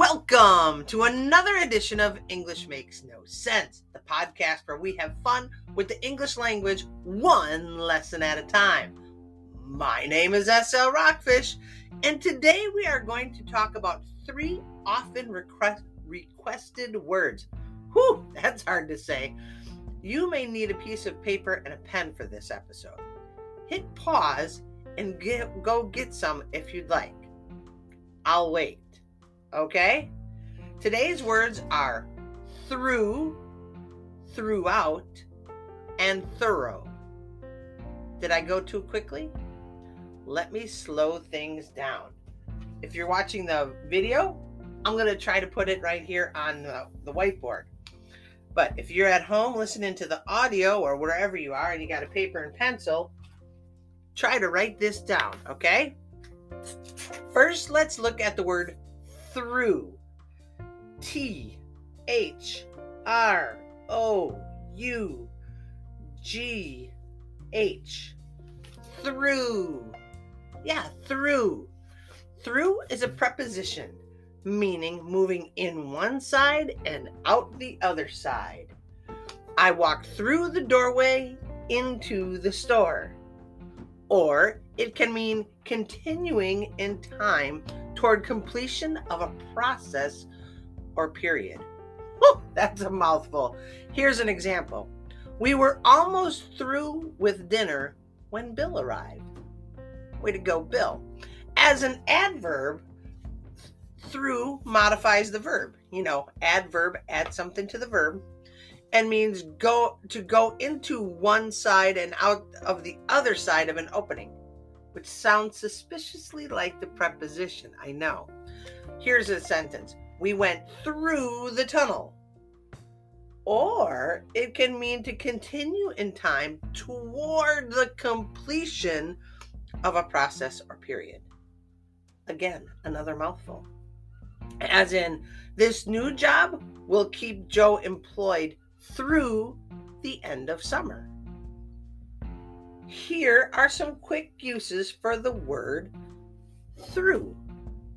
Welcome to another edition of English Makes No Sense, the podcast where we have fun with the English language one lesson at a time. My name is S.L. Rockfish, and today we are going to talk about three often requested words. Whew, that's hard to say. You may need a piece of paper and a pen for this episode. Hit pause and go get some if you'd like. I'll wait. Okay? Today's words are through, throughout, and thorough. Did I go too quickly? Let me slow things down. If you're watching the video, I'm going to try to put it right here on the whiteboard. But if you're at home listening to the audio or wherever you are and you got a paper and pencil, try to write this down, okay? First, let's look at the word through. T-H-R-O-U-G-H. Through. Yeah, through. Through is a preposition, meaning moving in one side and out the other side. I walked through the doorway into the store. Or it can mean continuing in time toward completion of a process or period. Whew, that's a mouthful. Here's an example. We were almost through with dinner when Bill arrived. Way to go, Bill. As an adverb, through modifies the verb. You know, adverb, add something to the verb, and means go into one side and out of the other side of an opening, which sounds suspiciously like the preposition, I know. Here's a sentence. We went through the tunnel. Or it can mean to continue in time toward the completion of a process or period. Again, another mouthful. As in, this new job will keep Joe employed through the end of summer. Here are some quick uses for the word through.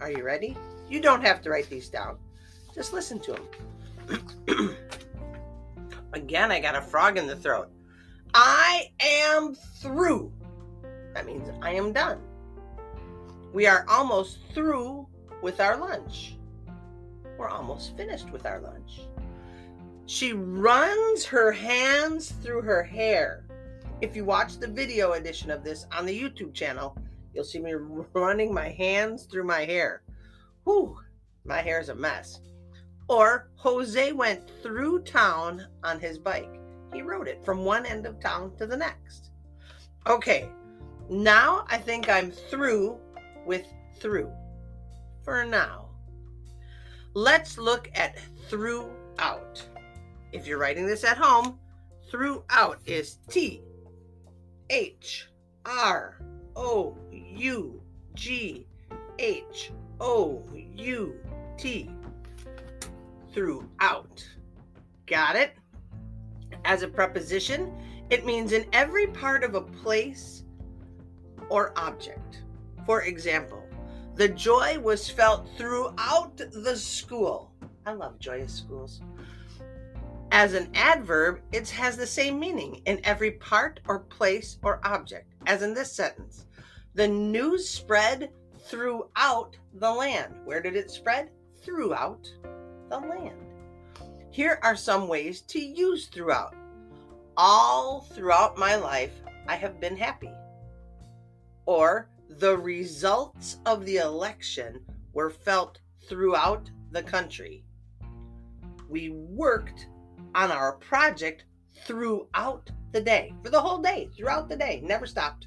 Are you ready? You don't have to write these down. Just listen to them. Again, I got a frog in the throat. I am through. That means I am done. We are almost through with our lunch. We're almost finished with our lunch. She runs her hands through her hair. If you watch the video edition of this on the YouTube channel, you'll see me running my hands through my hair. Whew, my hair is a mess. Or Jose went through town on his bike. He rode it from one end of town to the next. Okay, now I think I'm through with through. For now. Let's look at throughout. If you're writing this at home, throughout is T-H-R-O-U-G-H-O-U-T. Throughout. Got it? As a preposition, it means in every part of a place or object. For example, the joy was felt throughout the school. I love joyous schools. As an adverb, it has the same meaning in every part or place or object, as in this sentence. The news spread throughout the land. Where did it spread? Throughout the land. Here are some ways to use throughout. All throughout my life, I have been happy. Or the results of the election were felt throughout the country. We worked on our project throughout the day, for the whole day, throughout the day, never stopped.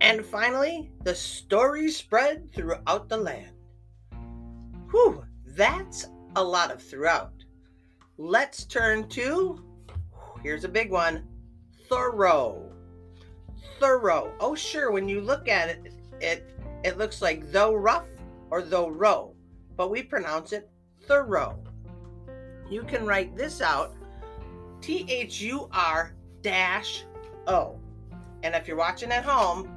And finally, the story spread throughout the land. Whew, that's a lot of throughout. Let's turn to, here's a big one, thorough. Thorough. Oh, sure, when you look at it, it looks like though rough or though row, but we pronounce it thorough. You can write this out, T-H-U-R-O. And if you're watching at home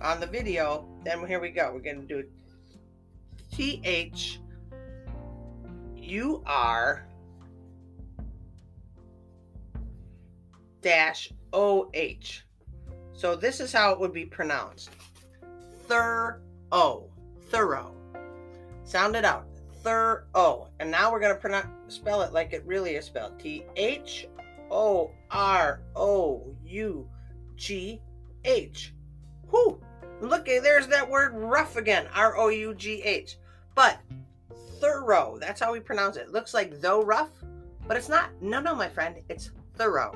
on the video, then here we go. We're going to do you are dash O-H. So this is how it would be pronounced. Thorough. Thorough. Sound it out. Thorough. And now we're going to spell it like it really is spelled. T-H-O-R-O-U-G-H. Whew. Look, there's that word rough again. R-O-U-G-H. But thorough. That's how we pronounce it. It looks like though rough, but it's not. No, no, my friend. It's thorough.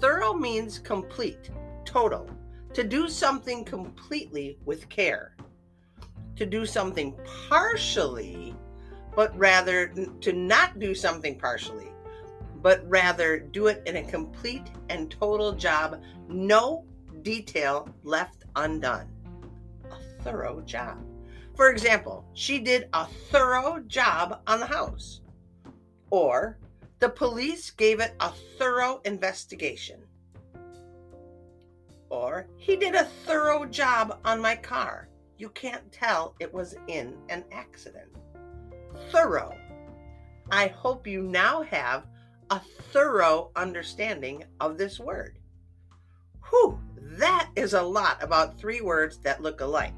Thorough means complete, total. To do something completely with care. To do something partially, but rather to not do something partially, but rather do it in a complete and total job. No detail left undone. A thorough job. For example, she did a thorough job on the house. Or, the police gave it a thorough investigation. Or, he did a thorough job on my car. You can't tell it was in an accident. Thorough. I hope you now have a thorough understanding of this word. Whew, that is a lot about three words that look alike.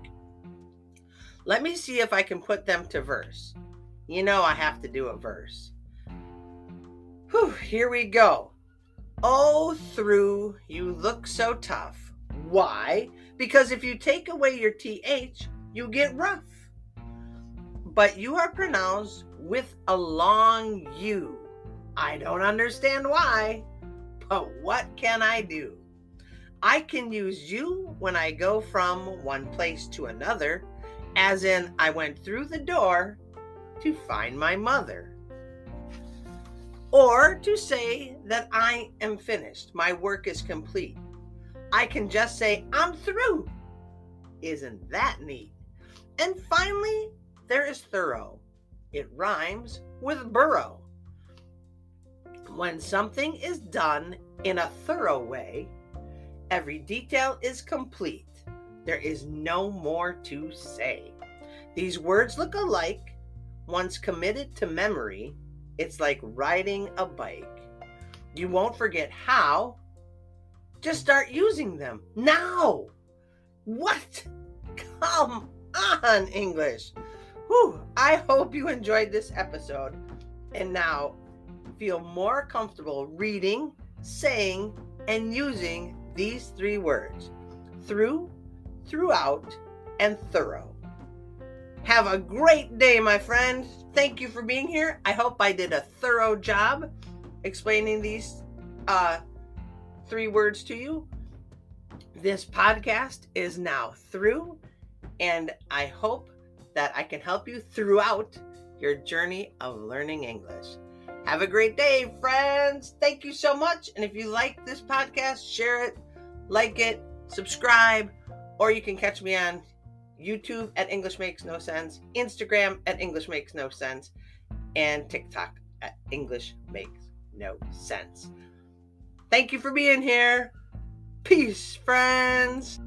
Let me see if I can put them to verse. You know I have to do a verse. Whew, here we go. Oh, through, you look so tough. Why? Because if you take away your TH, you get rough. But you are pronounced with a long U. I don't understand why, but what can I do? I can use you when I go from one place to another. As in, I went through the door to find my mother. Or to say that I am finished. My work is complete. I can just say, I'm through. Isn't that neat? And finally, there is thorough. It rhymes with burrow. When something is done in a thorough way, every detail is complete. There is no more to say. These words look alike. Once committed to memory, it's like riding a bike. You won't forget how. Just start using them now. What? Come on, English. Whew, I hope you enjoyed this episode and now feel more comfortable reading, saying, and using these three words. Through, throughout, and thorough. Have a great day, my friend. Thank you for being here. I hope I did a thorough job explaining these three words to you. This podcast is now through, and I hope that I can help you throughout your journey of learning English. Have a great day, friends. Thank you so much. And if you like this podcast, share it, like it, subscribe. Or you can catch me on YouTube at English Makes No Sense, Instagram at English Makes No Sense, and TikTok at English Makes No Sense. Thank you for being here. Peace, friends.